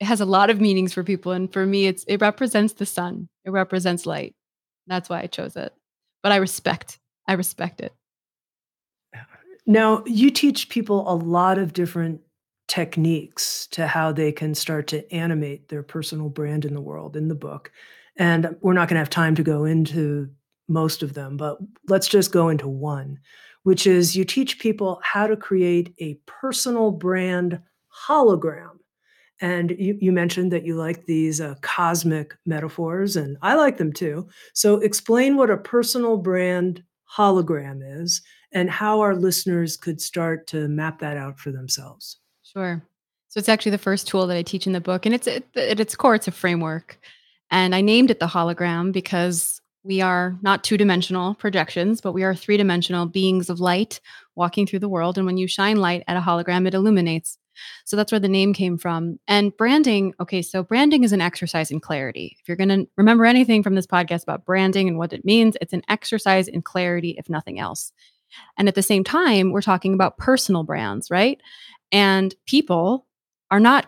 it has a lot of meanings for people. And for me, it's, it represents the sun. It represents light. That's why I chose it, but I respect, I respect it. Now, you teach people a lot of different techniques to how they can start to animate their personal brand in the world in the book. And we're not going to have time to go into most of them, but let's just go into one, which is you teach people how to create a personal brand hologram. And you, you mentioned that you like these uh, cosmic metaphors, and I like them too. So explain what a personal brand hologram is and how our listeners could start to map that out for themselves. Sure. So it's actually the first tool that I teach in the book, and it's at its core, it's a framework. And I named it the hologram because we are not two-dimensional projections, but we are three-dimensional beings of light walking through the world. And when you shine light at a hologram, it illuminates. So that's where the name came from. And branding, okay, so branding is an exercise in clarity. If you're going to remember anything from this podcast about branding and what it means, it's an exercise in clarity, if nothing else. And at the same time, we're talking about personal brands, right? And people are not,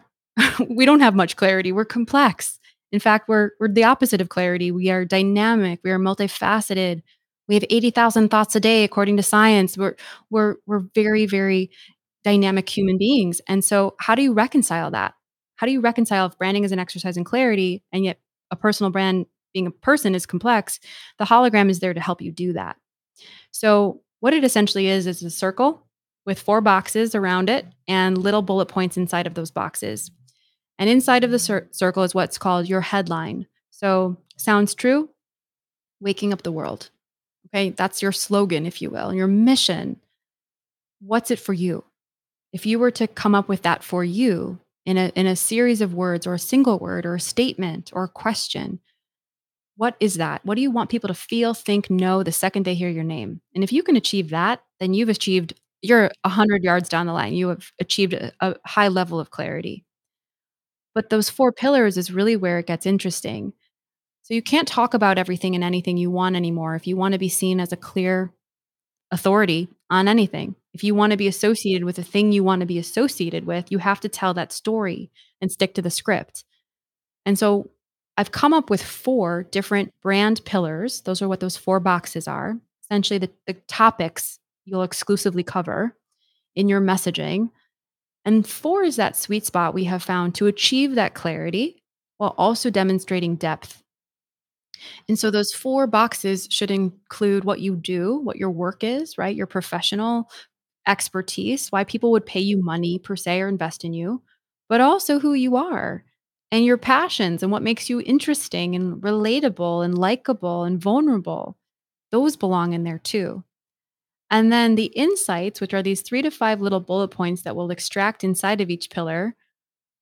we don't have much clarity. We're complex. In fact, we're we're the opposite of clarity. We are dynamic. We are multifaceted. We have eighty thousand thoughts a day, according to science. We're we're we're very, very dynamic human beings. And so how do you reconcile that? How do you reconcile if branding is an exercise in clarity and yet a personal brand being a person is complex? The hologram is there to help you do that. So what it essentially is, is a circle with four boxes around it and little bullet points inside of those boxes. And inside of the cir- circle is what's called your headline. So Sounds True, waking up the world. Okay, that's your slogan, if you will, your mission. What's it for you? If you were to come up with that for you in a, in a series of words or a single word or a statement or a question, what is that? What do you want people to feel, think, know the second they hear your name? And if you can achieve that, then you've achieved, you're one hundred yards down the line. You have achieved a, a high level of clarity. But those four pillars is really where it gets interesting. So you can't talk about everything and anything you want anymore if you want to be seen as a clear authority on anything. If you want to be associated with a thing you want to be associated with, you have to tell that story and stick to the script. And so I've come up with four different brand pillars. Those are what those four boxes are. Essentially, the, the topics you'll exclusively cover in your messaging. And four is that sweet spot we have found to achieve that clarity while also demonstrating depth. And so those four boxes should include what you do, what your work is, right? Your professional expertise, why people would pay you money per se or invest in you, but also who you are. And your passions and what makes you interesting and relatable and likable and vulnerable, those belong in there too. And then the insights, which are these three to five little bullet points that we'll extract inside of each pillar,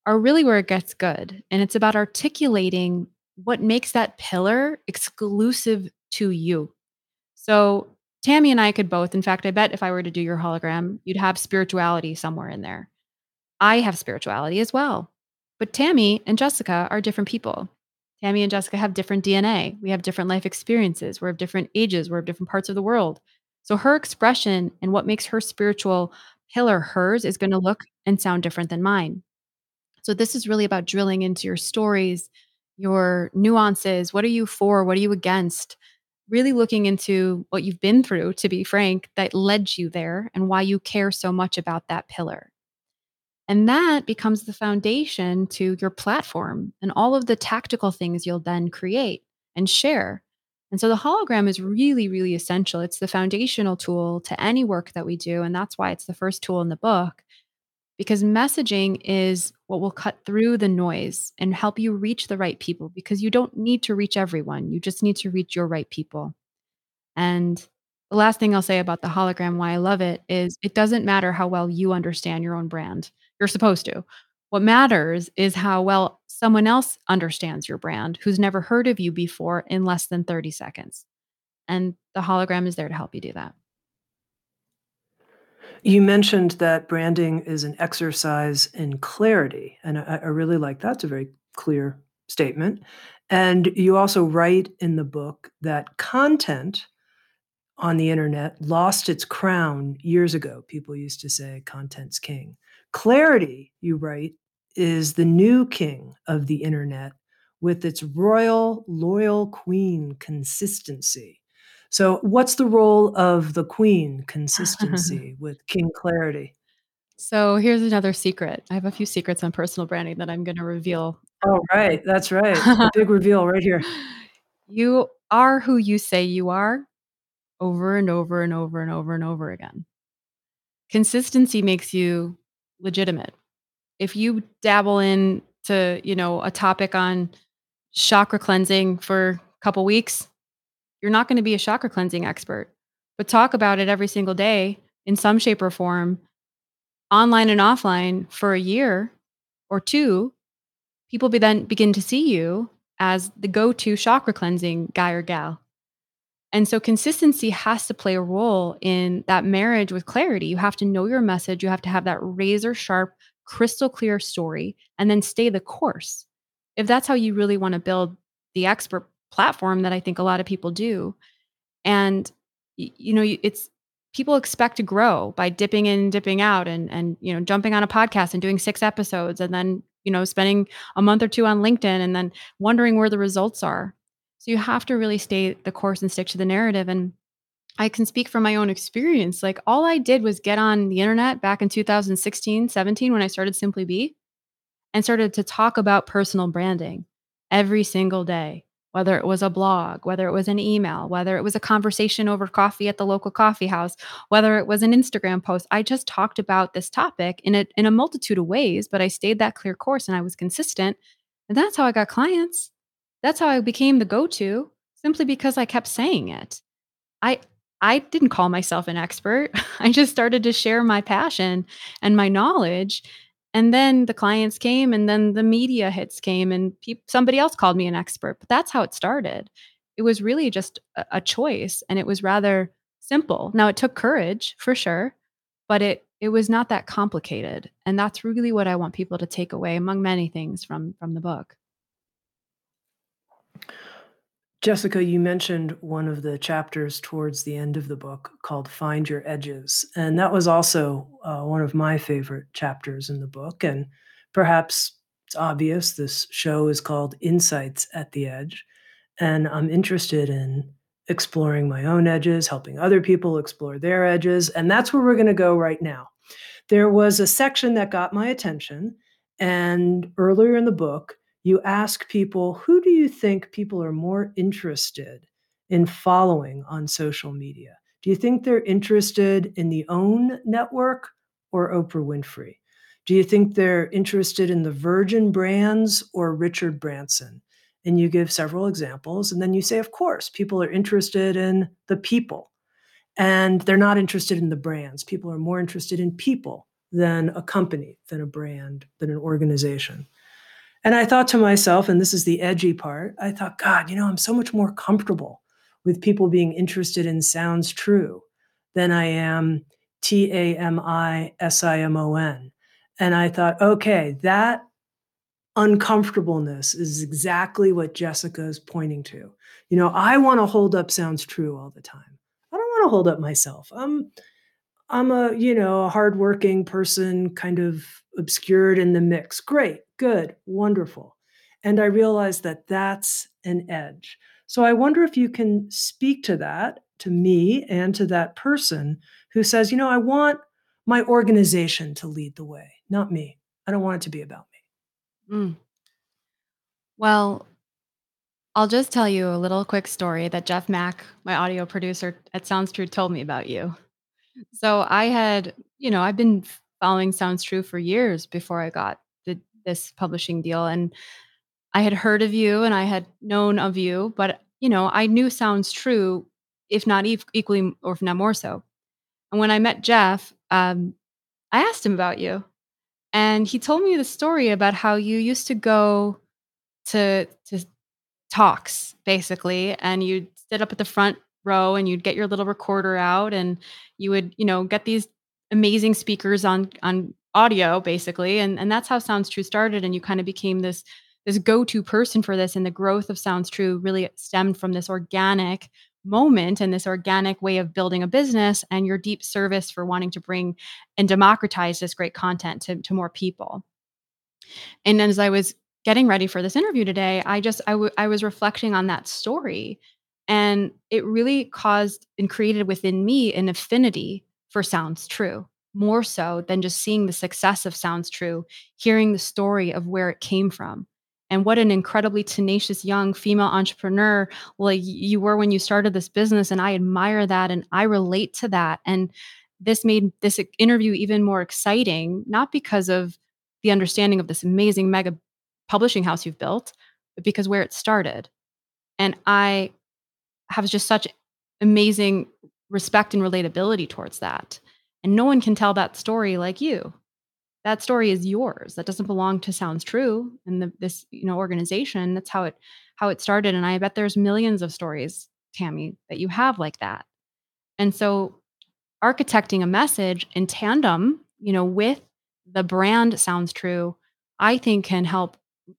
are really where it gets good. And it's about articulating what makes that pillar exclusive to you. So Tammy and I could both, in fact, I bet if I were to do your hologram, you'd have spirituality somewhere in there. I have spirituality as well. But Tammy and Jessica are different people. Tammy and Jessica have different D N A. We have different life experiences. We're of different ages. We're of different parts of the world. So her expression and what makes her spiritual pillar hers is going to look and sound different than mine. So this is really about drilling into your stories, your nuances. What are you for? What are you against? Really looking into what you've been through, to be frank, that led you there and why you care so much about that pillar. And that becomes the foundation to your platform and all of the tactical things you'll then create and share. And so the hologram is really, really essential. It's the foundational tool to any work that we do. And that's why it's the first tool in the book, because messaging is what will cut through the noise and help you reach the right people, because you don't need to reach everyone. You just need to reach your right people. And the last thing I'll say about the hologram, why I love it, is it doesn't matter how well you understand your own brand. You're supposed to. What matters is how well someone else understands your brand who's never heard of you before in less than thirty seconds. And the hologram is there to help you do that. You mentioned that branding is an exercise in clarity, and I, I really like that. It's a very clear statement. And you also write in the book that content on the internet lost its crown years ago. People used to say content's king. Clarity, you write, is the new king of the internet with its royal, loyal queen consistency. So what's the role of the queen consistency with king clarity? So here's another secret. I have a few secrets on personal branding that I'm going to reveal. Oh, right. That's right. The big reveal right here. You are who you say you are over and over and over and over and over again. Consistency makes you legitimate. If you dabble in to, you know, a topic on chakra cleansing for a couple weeks, you're not going to be a chakra cleansing expert, but talk about it every single day in some shape or form, online and offline for a year or two, people be then begin to see you as the go-to chakra cleansing guy or gal. And so consistency has to play a role in that marriage with clarity. You have to know your message. You have to have that razor sharp, crystal clear story and then stay the course. If that's how you really want to build the expert platform that I think a lot of people do. And, you know, it's people expect to grow by dipping in, dipping out and, and, you know, jumping on a podcast and doing six episodes and then, you know, spending a month or two on LinkedIn and then wondering where the results are. So you have to really stay the course and stick to the narrative. And I can speak from my own experience. Like all I did was get on the internet back in two thousand sixteen, seventeen, when I started Simply Be and started to talk about personal branding every single day. Whether it was a blog, whether it was an email, whether it was a conversation over coffee at the local coffee house, whether it was an Instagram post, I just talked about this topic in a, in a multitude of ways, but I stayed that clear course and I was consistent. And that's how I got clients. That's how I became the go-to, simply because I kept saying it. I, I didn't call myself an expert. I just started to share my passion and my knowledge. And then the clients came and then the media hits came and pe- somebody else called me an expert. But that's how it started. It was really just a, a choice and it was rather simple. Now, it took courage for sure, but it it was not that complicated. And that's really what I want people to take away, among many things, from, from the book. Jessica, you mentioned one of the chapters towards the end of the book called Find Your Edges. And that was also uh, one of my favorite chapters in the book. And perhaps it's obvious this show is called Insights at the Edge. And I'm interested in exploring my own edges, helping other people explore their edges. And that's where we're going to go right now. There was a section that got my attention. And earlier in the book, you ask people, who do you think people are more interested in following on social media? Do you think they're interested in the OWN network or Oprah Winfrey? Do you think they're interested in the Virgin brands or Richard Branson? And you give several examples. And then you say, of course, people are interested in the people. And they're not interested in the brands. People are more interested in people than a company, than a brand, than an organization. And I thought to myself, and this is the edgy part, I thought, God, you know, I'm so much more comfortable with people being interested in Sounds True than I am T A M I S I M O N. And I thought, okay, that uncomfortableness is exactly what Jessica is pointing to. You know, I want to hold up Sounds True all the time. I don't want to hold up myself. I'm, I'm a, you know, a hardworking person, kind of obscured in the mix. Great. Good, wonderful. And I realized that that's an edge. So I wonder if you can speak to that, to me and to that person who says, you know, I want my organization to lead the way, not me. I don't want it to be about me. Mm. Well, I'll just tell you a little quick story that Jeff Mack, my audio producer at Sounds True, told me about you. So I had, you know, I've been following Sounds True for years before I got this publishing deal. And I had heard of you and I had known of you, but you know, I knew Sounds True, if not e- equally, or if not more so. And when I met Jeff, um, I asked him about you and he told me the story about how you used to go to, to talks basically. And you'd sit up at the front row and you'd get your little recorder out and you would, you know, get these amazing speakers on on audio, basically. And, and that's how Sounds True started. And you kind of became this, this go-to person for this. And the growth of Sounds True really stemmed from this organic moment and this organic way of building a business and your deep service for wanting to bring and democratize this great content to, to more people. And as I was getting ready for this interview today, I just, I, w- I was reflecting on that story, and it really caused and created within me an affinity for Sounds True, more so than just seeing the success of Sounds True, hearing the story of where it came from and what an incredibly tenacious young female entrepreneur like you were when you started this business. And I admire that. And I relate to that. And this made this interview even more exciting, not because of the understanding of this amazing mega publishing house you've built, but because where it started. And I have just such amazing respect and relatability towards that. And no one can tell that story like you. That story is yours. That doesn't belong to Sounds True and the, this, you know, organization. That's how it how it started. And I bet there's millions of stories, Tammy, that you have like that. And so, architecting a message in tandem, you know, with the brand Sounds True, I think can help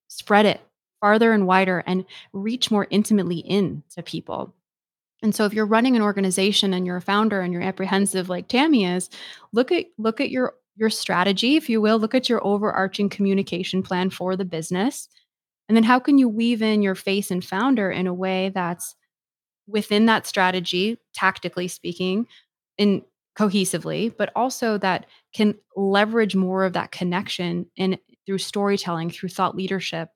spread it farther and wider and reach more intimately into people. And so if you're running an organization and you're a founder and you're apprehensive like Tammy is, look at look at your your strategy, if you will, look at your overarching communication plan for the business. And then how can you weave in your face and founder in a way that's within that strategy, tactically speaking, in cohesively, but also that can leverage more of that connection and through storytelling, through thought leadership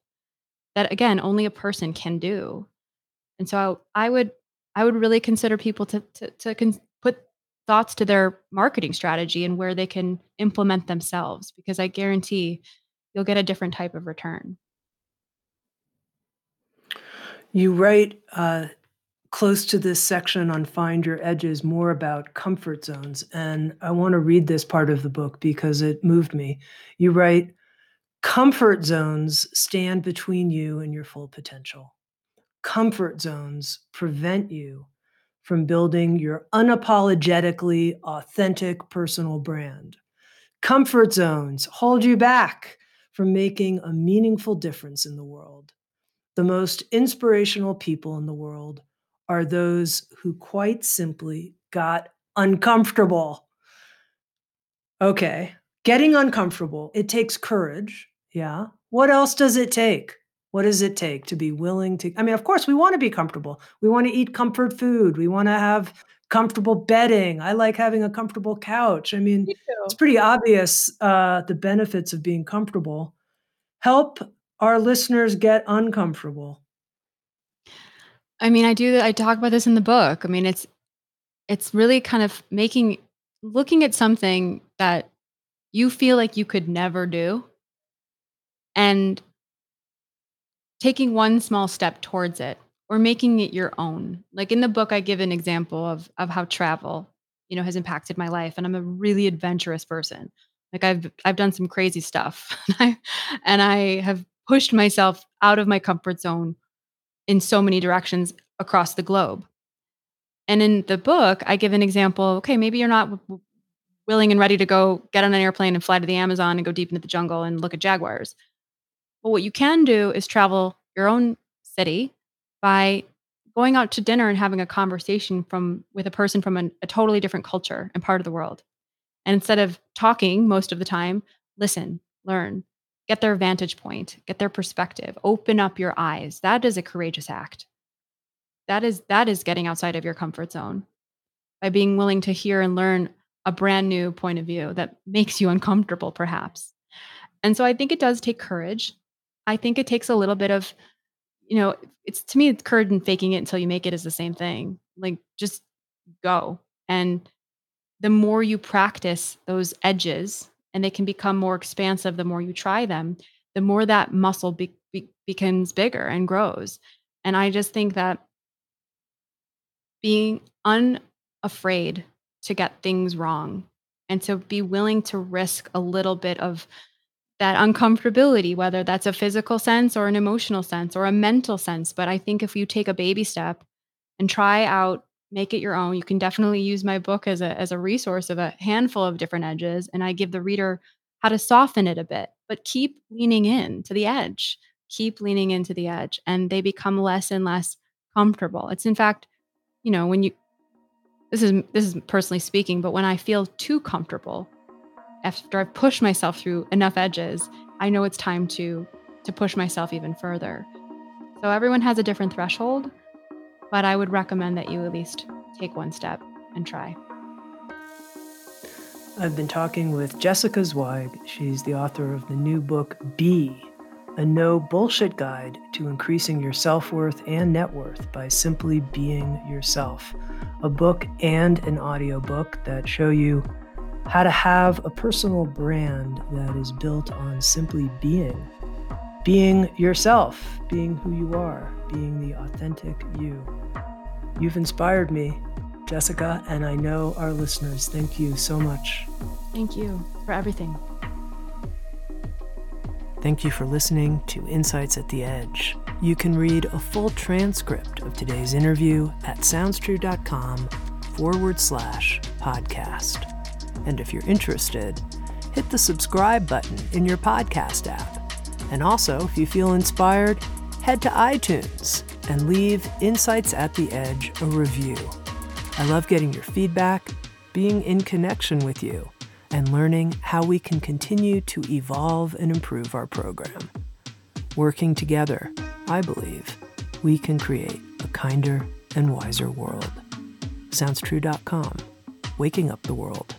that, again, only a person can do. And so I, I would I would really consider people to, to, to con- put thoughts to their marketing strategy and where they can implement themselves, because I guarantee you'll get a different type of return. You write uh, close to this section on Find Your Edges more about comfort zones. And I want to read this part of the book because it moved me. You write, comfort zones stand between you and your full potential. Comfort zones prevent you from building your unapologetically authentic personal brand. Comfort zones hold you back from making a meaningful difference in the world. The most inspirational people in the world are those who quite simply got uncomfortable. Okay, getting uncomfortable, it takes courage. Yeah. What else does it take? What does it take to be willing to? I mean, of course, we want to be comfortable. We want to eat comfort food. We want to have comfortable bedding. I like having a comfortable couch. I mean, Me it's pretty obvious uh, the benefits of being comfortable. Help our listeners get uncomfortable. I mean, I do. I talk about this in the book. I mean, it's it's really kind of making looking at something that you feel like you could never do, and taking one small step towards it or making it your own. Like in the book, I give an example of, of how travel, you know, has impacted my life. And I'm a really adventurous person. Like I've, I've done some crazy stuff and I, and I have pushed myself out of my comfort zone in so many directions across the globe. And in the book, I give an example. Okay, maybe you're not w- willing and ready to go get on an airplane and fly to the Amazon and go deep into the jungle and look at jaguars. But what you can do is travel your own city by going out to dinner and having a conversation from with a person from an, a totally different culture and part of the world. And instead of talking most of the time, listen, learn, get their vantage point, get their perspective, open up your eyes. That is a courageous act. That is that is getting outside of your comfort zone by being willing to hear and learn a brand new point of view that makes you uncomfortable, perhaps. And so I think it does take courage. I think it takes a little bit of, you know, it's to me, it's courage and faking it until you make it is the same thing. Like just go. And the more you practice those edges and they can become more expansive, the more you try them, the more that muscle be- be- becomes bigger and grows. And I just think that being unafraid to get things wrong and to be willing to risk a little bit of that uncomfortability, whether that's a physical sense or an emotional sense or a mental sense. But I think if you take a baby step and try out make it your own. You can definitely use my book as a as a resource of a handful of different edges. And I give the reader how to soften it a bit, but keep leaning in to the edge, keep leaning into the edge, and they become less and less comfortable. It's in fact, you know, when you, this is, this is personally speaking, but when I feel too comfortable after I've pushed myself through enough edges, I know it's time to, to push myself even further. So everyone has a different threshold, but I would recommend that you at least take one step and try. I've been talking with Jessica Zweig. She's the author of the new book, Be, a no bullshit guide to increasing your self-worth and net worth by simply being yourself. A book and an audiobook that show you how to have a personal brand that is built on simply being. Being yourself, being who you are, being the authentic you. You've inspired me, Jessica, and I know our listeners. Thank you so much. Thank you for everything. Thank you for listening to Insights at the Edge. You can read a full transcript of today's interview at SoundsTrue.com forward slash podcast. And if you're interested, hit the subscribe button in your podcast app. And also, if you feel inspired, head to iTunes and leave Insights at the Edge a review. I love getting your feedback, being in connection with you, and learning how we can continue to evolve and improve our program. Working together, I believe, we can create a kinder and wiser world. Sounds True dot com, waking up the world.